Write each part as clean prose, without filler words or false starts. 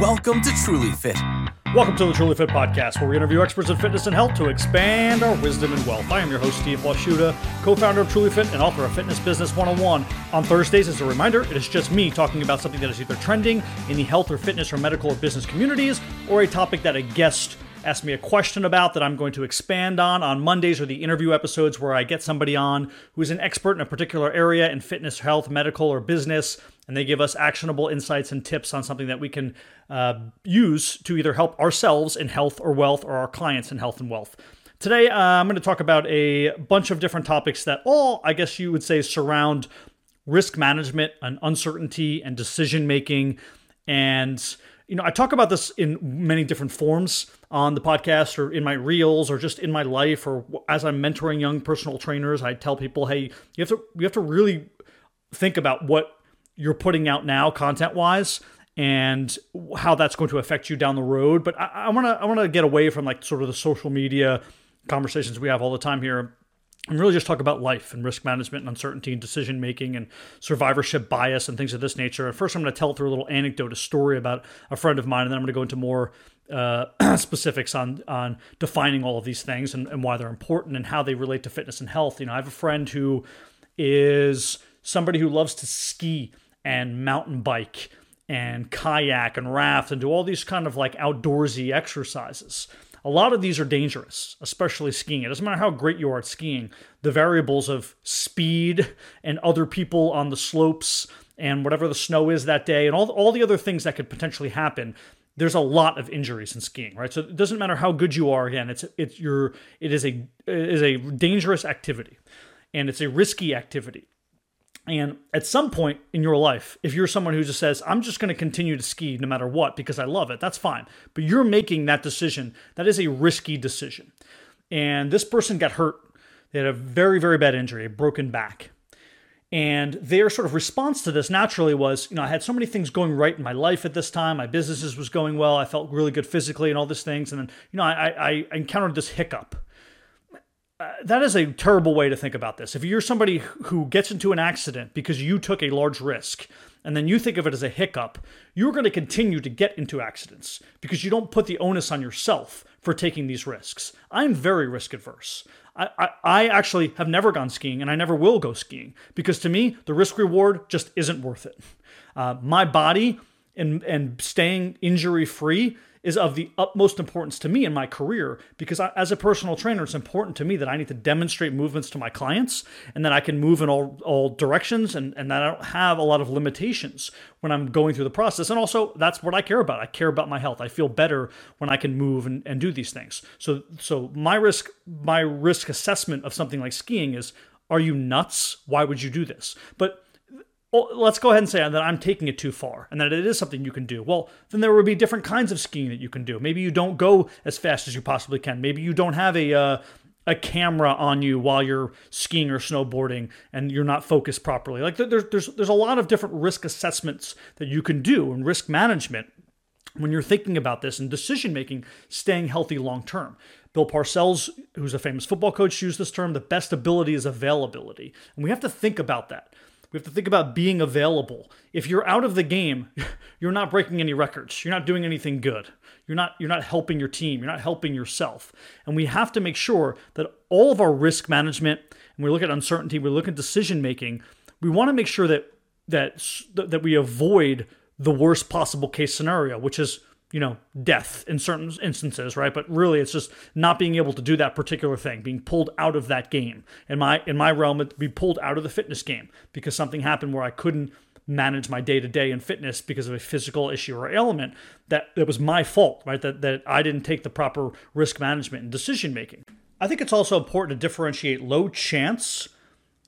Welcome to Truly Fit. Welcome to the TrulyFit Podcast, where we interview experts in fitness and health to expand our wisdom and wealth. I am your host, Steve Washuta, co-founder of TrulyFit and author of Fitness Business 101. On Thursdays, as a reminder, it is just me talking about something that is either trending in the health or fitness or medical or business communities, or a topic that a guest ask me a question about that I'm going to expand on. On Mondays are the interview episodes where I get somebody on who's an expert in a particular area in fitness, health, medical, or business, and they give us actionable insights and tips on something that we can use to either help ourselves in health or wealth or our clients in health and wealth. Today, I'm going to talk about a bunch of different topics that all, I guess you would say, surround risk management and uncertainty and decision-making. And I talk about this in many different forms on the podcast or in my reels or just in my life or as I'm mentoring young personal trainers. I tell people, hey, you have to really think about what you're putting out now content-wise and how that's going to affect you down the road. But I want to get away from like sort of the social media conversations we have all the time here and really just talk about life and risk management and uncertainty and decision-making and survivorship bias and things of this nature. And first, I'm going to tell through a little anecdote, a story about a friend of mine, and then I'm going to go into more specifics on defining all of these things and why they're important and how they relate to fitness and health. I have a friend who is somebody who loves to ski and mountain bike and kayak and raft and do all these kind of like outdoorsy exercises. A lot of these are dangerous, especially skiing. It doesn't matter how great you are at skiing. The variables of speed and other people on the slopes and whatever the snow is that day and all the other things that could potentially happen, there's a lot of injuries in skiing, right? So it doesn't matter how good you are. Again, it is a dangerous activity and it's a risky activity. And at some point in your life, if you're someone who just says, I'm just going to continue to ski no matter what because I love it, that's fine. But you're making that decision. That is a risky decision. And this person got hurt. They had a very, very bad injury, a broken back. And their sort of response to this naturally was, I had so many things going right in my life at this time. My businesses was going well. I felt really good physically and all these things. And then, I encountered this hiccup. That is a terrible way to think about this. If you're somebody who gets into an accident because you took a large risk, and then you think of it as a hiccup, you're going to continue to get into accidents because you don't put the onus on yourself for taking these risks. I'm very risk adverse. I actually have never gone skiing and I never will go skiing because to me, the risk reward just isn't worth it. My body and staying injury free is of the utmost importance to me in my career because as a personal trainer, it's important to me that I need to demonstrate movements to my clients and that I can move in all directions and that I don't have a lot of limitations when I'm going through the process. And also, that's what I care about. I care about my health. I feel better when I can move and do these things. So my risk assessment of something like skiing is, are you nuts? Why would you do this? But let's go ahead and say that I'm taking it too far and that it is something you can do. Well, then there would be different kinds of skiing that you can do. Maybe you don't go as fast as you possibly can. Maybe you don't have a camera on you while you're skiing or snowboarding and you're not focused properly. Like there's a lot of different risk assessments that you can do and risk management when you're thinking about this and decision-making, staying healthy long-term. Bill Parcells, who's a famous football coach, used this term, the best ability is availability. And we have to think about that. We have to think about being available. If you're out of the game, you're not breaking any records. You're not doing anything good. You're not helping your team. You're not helping yourself. And we have to make sure that all of our risk management, and we look at uncertainty, we look at decision making, we want to make sure that we avoid the worst possible case scenario, which is death in certain instances, right? But really, it's just not being able to do that particular thing, being pulled out of that game. In my realm, it'd be pulled out of the fitness game because something happened where I couldn't manage my day-to-day in fitness because of a physical issue or element that was my fault, right? That I didn't take the proper risk management and decision-making. I think it's also important to differentiate low chance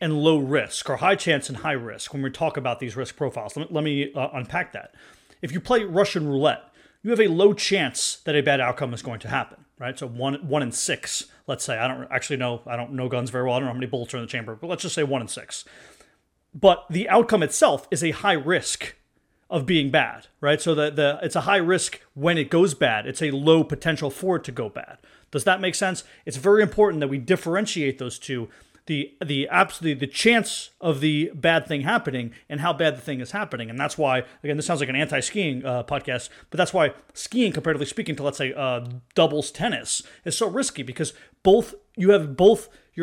and low risk, or high chance and high risk when we talk about these risk profiles. Let me unpack that. If you play Russian roulette, you have a low chance that a bad outcome is going to happen, right? So one in six, let's say. I don't know guns very well. I don't know how many bullets are in the chamber, but let's just say 1 in 6. But the outcome itself is a high risk of being bad, right? So it's a high risk when it goes bad. It's a low potential for it to go bad. Does that make sense? It's very important that we differentiate those two. the chance of the bad thing happening and how bad the thing is happening. And that's why, again, this sounds like an anti-skiing podcast, but that's why skiing, comparatively speaking to, let's say, doubles tennis is so risky, because you're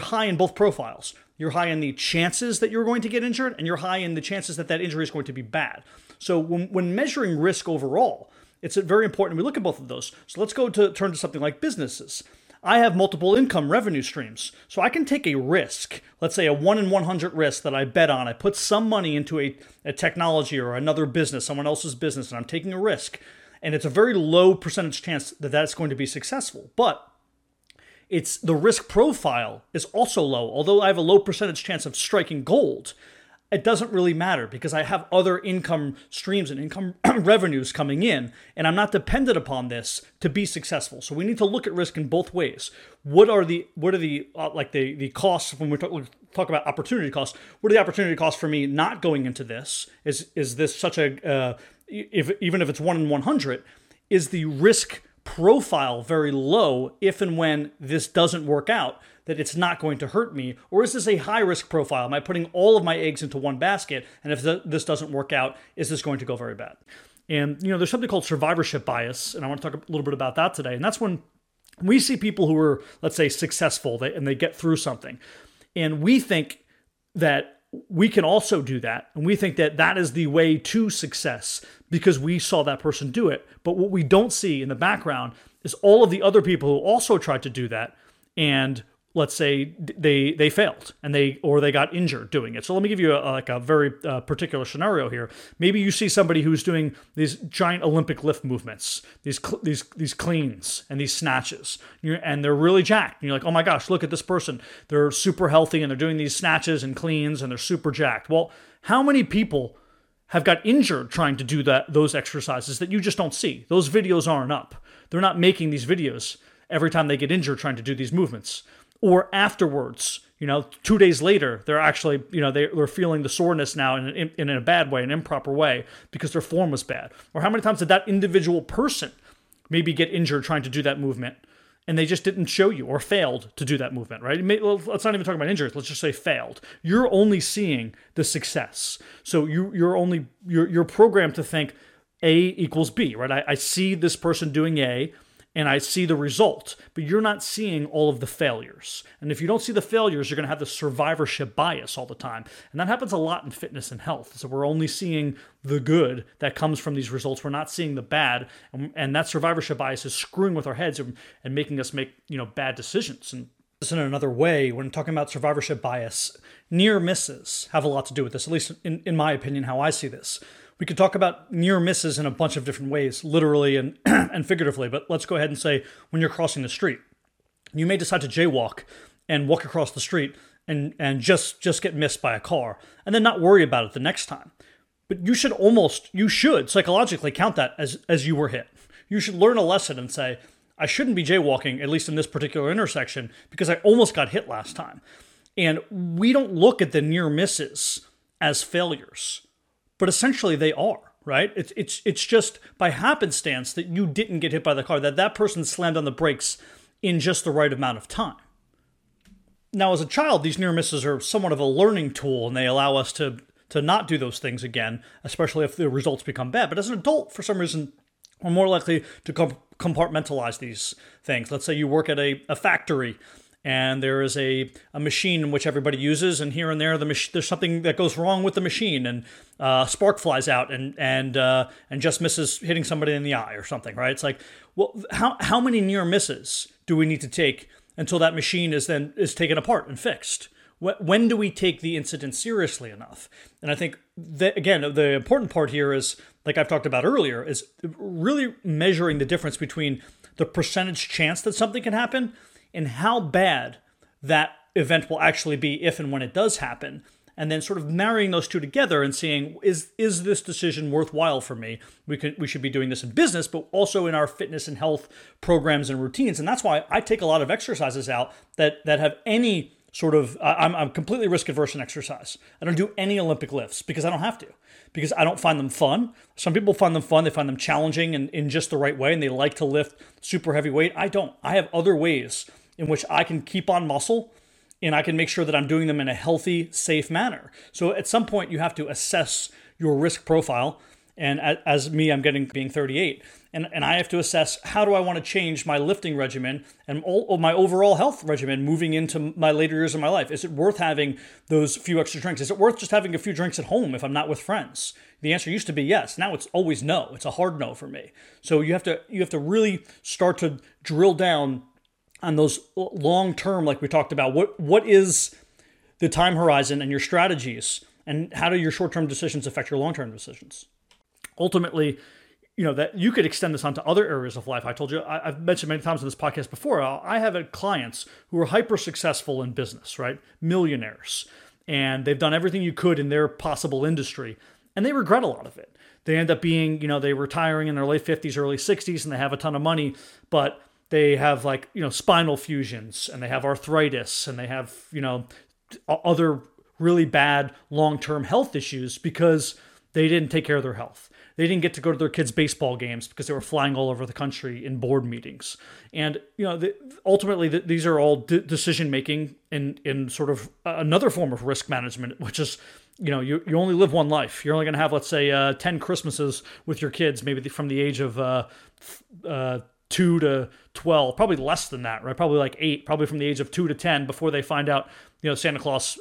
high in both profiles. You're high in the chances that you're going to get injured, and you're high in the chances that that injury is going to be bad. So when measuring risk overall, it's very important we look at both of those. So let's turn to something like businesses. I have multiple income revenue streams, so I can take a risk, let's say a 1 in 100 risk that I bet on. I put some money into a technology or another business, someone else's business, and I'm taking a risk. And it's a very low percentage chance that that's going to be successful. But it's the risk profile is also low. Although I have a low percentage chance of striking gold, it doesn't really matter because I have other income streams and income revenues coming in, and I'm not dependent upon this to be successful. So we need to look at risk in both ways. What are the costs when we talk about opportunity costs? What are the opportunity costs for me not going into this? Is this such a if it's 1 in 100, is the risk profile very low if and when this doesn't work out, that it's not going to hurt me? Or is this a high risk profile? Am I putting all of my eggs into one basket? And if this doesn't work out, is this going to go very bad? And there's something called survivorship bias, and I want to talk a little bit about that today. And that's when we see people who are, let's say, successful and they get through something, and we think that we can also do that. And we think that that is the way to success because we saw that person do it. But what we don't see in the background is all of the other people who also tried to do that. And let's say they failed and they got injured doing it. So let me give you a very particular scenario here. Maybe you see somebody who's doing these giant Olympic lift movements, these cleans and these snatches, and they're really jacked. And you're like, oh my gosh, look at this person. They're super healthy and they're doing these snatches and cleans and they're super jacked. Well, how many people have got injured trying to do those exercises that you just don't see? Those videos aren't up. They're not making these videos every time they get injured trying to do these movements. Or afterwards, 2 days later, they're actually, they're feeling the soreness now in a bad way, an improper way, because their form was bad. Or how many times did that individual person maybe get injured trying to do that movement, and they just didn't show you or failed to do that movement, right? Let's not even talk about injuries. Let's just say failed. You're only seeing the success. So you're programmed to think A equals B, right? I see this person doing A, and I see the result, but you're not seeing all of the failures. And if you don't see the failures, you're going to have the survivorship bias all the time. And that happens a lot in fitness and health. So we're only seeing the good that comes from these results. We're not seeing the bad. And that survivorship bias is screwing with our heads and making us make bad decisions. And this in another way, when talking about survivorship bias, near misses have a lot to do with this, at least in my opinion, how I see this. We could talk about near misses in a bunch of different ways, literally and figuratively, but let's go ahead and say when you're crossing the street, you may decide to jaywalk and walk across the street and just get missed by a car and then not worry about it the next time. But you should psychologically count that as you were hit. You should learn a lesson and say, I shouldn't be jaywalking, at least in this particular intersection, because I almost got hit last time. And we don't look at the near misses as failures. But essentially they are, right? It's just by happenstance that you didn't get hit by the car, that person slammed on the brakes in just the right amount of time. Now, as a child, these near misses are somewhat of a learning tool, and they allow us to not do those things again, especially if the results become bad. But as an adult, for some reason, we're more likely to compartmentalize these things. Let's say you work at a factory, and there is a machine in which everybody uses, and here and there there's something that goes wrong with the machine, and spark flies out and just misses hitting somebody in the eye or something, right? It's like, well, how many near misses do we need to take until that machine is taken apart and fixed? When do we take the incident seriously enough? And I think that, again, the important part here is, like I've talked about earlier, is really measuring the difference between the percentage chance that something can happen and how bad that event will actually be if and when it does happen, and then sort of marrying those two together and seeing, is this decision worthwhile for me? We should be doing this in business, but also in our fitness and health programs and routines. And that's why I take a lot of exercises out that have any sort of, I'm completely risk adverse in exercise. I don't do any Olympic lifts because I don't have to, because I don't find them fun. Some people find them fun. They find them challenging and in just the right way, and they like to lift super heavy weight. I don't. I have other ways in which I can keep on muscle and I can make sure that I'm doing them in a healthy, safe manner. So at some point, you have to assess your risk profile. And as me, I'm being 38, and I have to assess, how do I want to change my lifting regimen and my overall health regimen moving into my later years of my life? Is it worth having those few extra drinks? Is it worth just having a few drinks at home if I'm not with friends? The answer used to be yes. Now it's always no. It's a hard no for me. So you have to really start to drill down on those long term, like we talked about. What is the time horizon and your strategies, and how do your short term decisions affect your long term decisions? Ultimately, you know, that you could extend this onto other areas of life. I told you, I've mentioned many times in this podcast before, I have had clients who are hyper successful in business, right? Millionaires. And they've done everything you could in their possible industry. And they regret a lot of it. They end up being, you know, they retiring in their late 50s, early 60s, and they have a ton of money, but they have, like, you know, spinal fusions, and they have arthritis, and they have, you know, other really bad long-term health issues because they didn't take care of their health. They didn't get to go to their kids' baseball games because they were flying all over the country in board meetings. And, you know, ultimately, these are all decision-making in sort of another form of risk management, which is, you know, you only live one life. You're only going to have, let's say, 10 Christmases with your kids, maybe from the age of 2 to 12, probably less than that, right? Probably like 8, probably from the age of 2 to 10 before they find out, you know, Santa Claus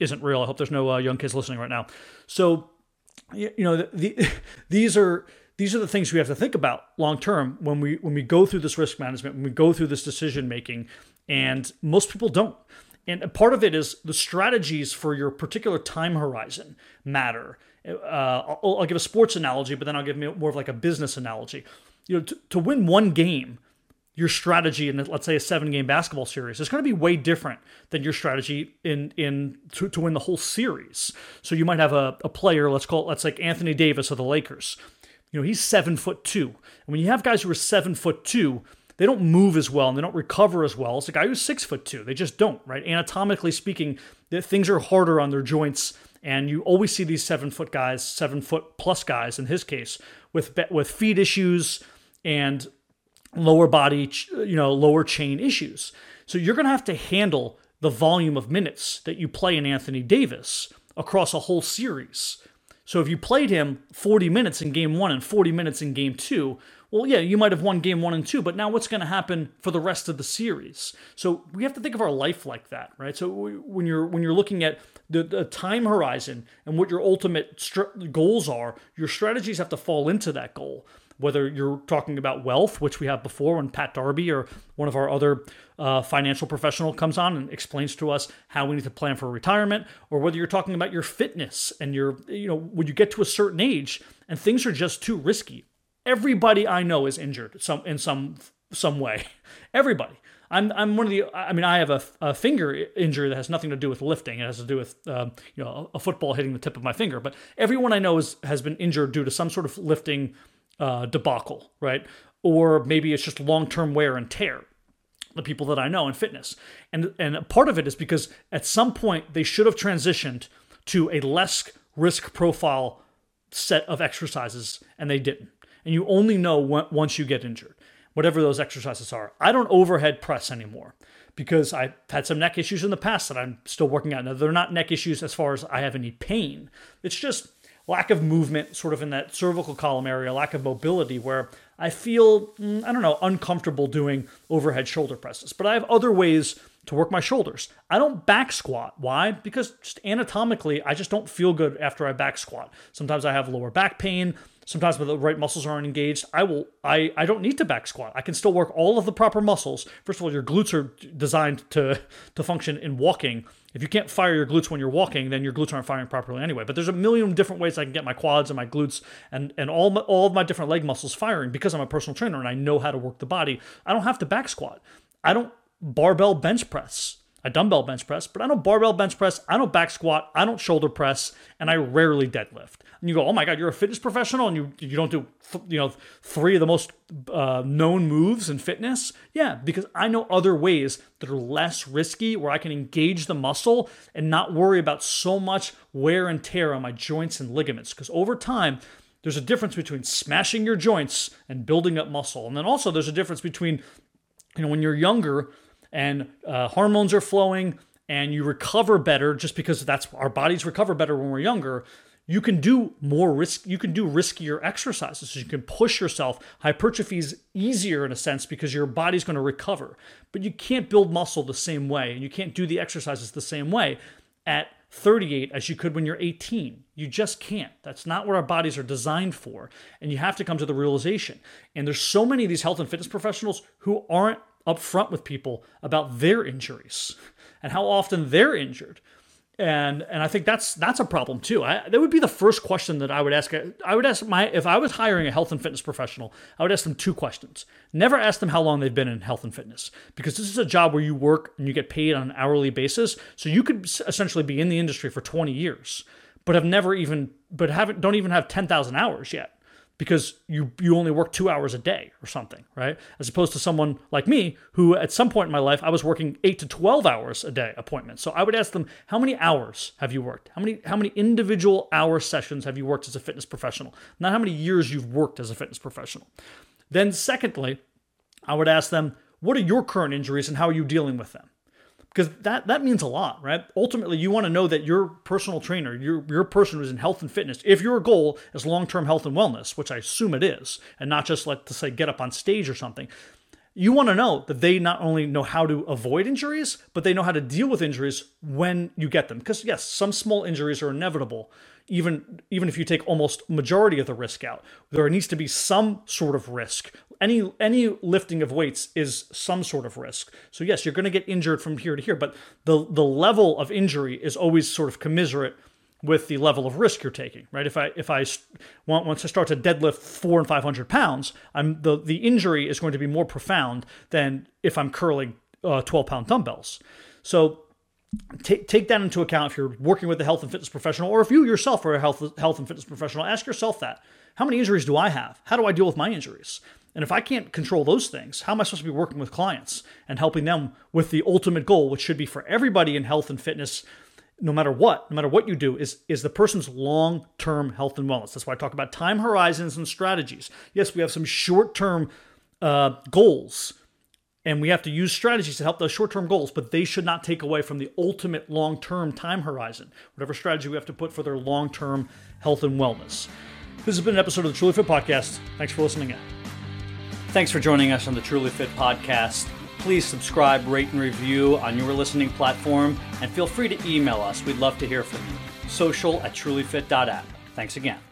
isn't real. I hope there's no young kids listening right now. So, you know, these are the things we have to think about long term when we go through this risk management, when we go through this decision making, and most people don't. And part of it is the strategies for your particular time horizon matter. I'll give a sports analogy, but then I'll give more of like a business analogy. You know, to win one game, your strategy in, let's say, a 7-game basketball series is going to be way different than your strategy to win the whole series. So you might have a player, let's say Anthony Davis of the Lakers. You know, he's 7'2", and when you have guys who are 7'2", they don't move as well and they don't recover as well as a guy who's 6'2". They just don't, right? Anatomically speaking, things are harder on their joints, and you always see these 7-foot guys, 7-foot plus guys in his case, with feet issues and lower body, you know, lower chain issues. So you're going to have to handle the volume of minutes that you play in Anthony Davis across a whole series. So if you played him 40 minutes in game 1 and 40 minutes in game 2, well, yeah, you might have won game 1 and 2, but now what's going to happen for the rest of the series? So we have to think of our life like that, right? So when you're looking at the time horizon and what your ultimate goals are, your strategies have to fall into that goal. Whether you're talking about wealth, which we have before when Pat Darby or one of our other financial professional comes on and explains to us how we need to plan for retirement, or whether you're talking about your fitness and your, you know, when you get to a certain age and things are just too risky. Everybody I know is injured in some way. Everybody. I'm one of the. I mean, I have a finger injury that has nothing to do with lifting. It has to do with you know, a football hitting the tip of my finger. But everyone I know has been injured due to some sort of lifting debacle, right? Or maybe it's just long-term wear and tear, the people that I know in fitness. And a part of it is because at some point they should have transitioned to a less risk profile set of exercises, and they didn't. And you only know once you get injured, whatever those exercises are. I don't overhead press anymore because I've had some neck issues in the past that I'm still working out. Now, they're not neck issues as far as I have any pain. It's just lack of movement sort of in that cervical column area, lack of mobility, where I feel, I don't know, uncomfortable doing overhead shoulder presses. But I have other ways to work my shoulders. I don't back squat. Why? Because just anatomically, I just don't feel good after I back squat. Sometimes I have lower back pain. Sometimes when the right muscles aren't engaged, I don't need to back squat. I can still work all of the proper muscles. First of all, your glutes are designed to function in walking. If you can't fire your glutes when you're walking, then your glutes aren't firing properly anyway. But there's a million different ways I can get my quads and my glutes and all of my different leg muscles firing because I'm a personal trainer and I know how to work the body. I don't have to back squat. I don't barbell bench press. I dumbbell bench press, but I don't barbell bench press, I don't back squat, I don't shoulder press, and I rarely deadlift. And you go, oh my God, you're a fitness professional and you don't do three of the most known moves in fitness? Yeah, because I know other ways that are less risky where I can engage the muscle and not worry about so much wear and tear on my joints and ligaments. Because over time, there's a difference between smashing your joints and building up muscle. And then also there's a difference between, you know, when you're younger, and hormones are flowing and you recover better just because that's our bodies recover better when we're younger, you can do more risk. You can do riskier exercises. So you can push yourself. Hypertrophy is easier in a sense because your body's going to recover, but you can't build muscle the same way, and you can't do the exercises the same way at 38 as you could when you're 18. You just can't. That's not what our bodies are designed for. And you have to come to the realization. And there's so many of these health and fitness professionals who aren't upfront with people about their injuries and how often they're injured. And I think that's a problem too. That would be the first question that I would ask. I would ask if I was hiring a health and fitness professional, I would ask them two questions. Never ask them how long they've been in health and fitness, because this is a job where you work and you get paid on an hourly basis. So you could essentially be in the industry for 20 years, but don't even have 10,000 hours yet, because you only work 2 hours a day or something, right? As opposed to someone like me, who at some point in my life, I was working 8 to 12 hours a day appointments. So I would ask them, how many hours have you worked? How many individual hour sessions have you worked as a fitness professional? Not how many years you've worked as a fitness professional. Then secondly, I would ask them, what are your current injuries and how are you dealing with them? Because that means a lot, right? Ultimately, you want to know that your personal trainer, your person who's in health and fitness, if your goal is long-term health and wellness, which I assume it is, and not just like to say get up on stage or something, you want to know that they not only know how to avoid injuries, but they know how to deal with injuries when you get them. Because yes, some small injuries are inevitable. Even if you take almost majority of the risk out, there needs to be some sort of risk. Any lifting of weights is some sort of risk. So yes, you're going to get injured from here to here, but the level of injury is always sort of commiserate with the level of risk you're taking, right? Once I start to deadlift 400 and 500 pounds, the injury is going to be more profound than if I'm curling 12-pound dumbbells. So take that into account if you're working with a health and fitness professional, or if you yourself are a health and fitness professional. Ask yourself that. How many injuries do I have? How do I deal with my injuries? And if I can't control those things, how am I supposed to be working with clients and helping them with the ultimate goal, which should be for everybody in health and fitness, no matter what you do, is the person's long-term health and wellness. That's why I talk about time horizons and strategies. Yes, we have some short-term goals, and we have to use strategies to help those short-term goals, but they should not take away from the ultimate long-term time horizon, whatever strategy we have to put for their long-term health and wellness. This has been an episode of the TrulyFit Podcast. Thanks for listening in. Thanks for joining us on the TrulyFit Podcast. Please subscribe, rate, and review on your listening platform, and feel free to email us. We'd love to hear from you. Social@trulyfit.app. Thanks again.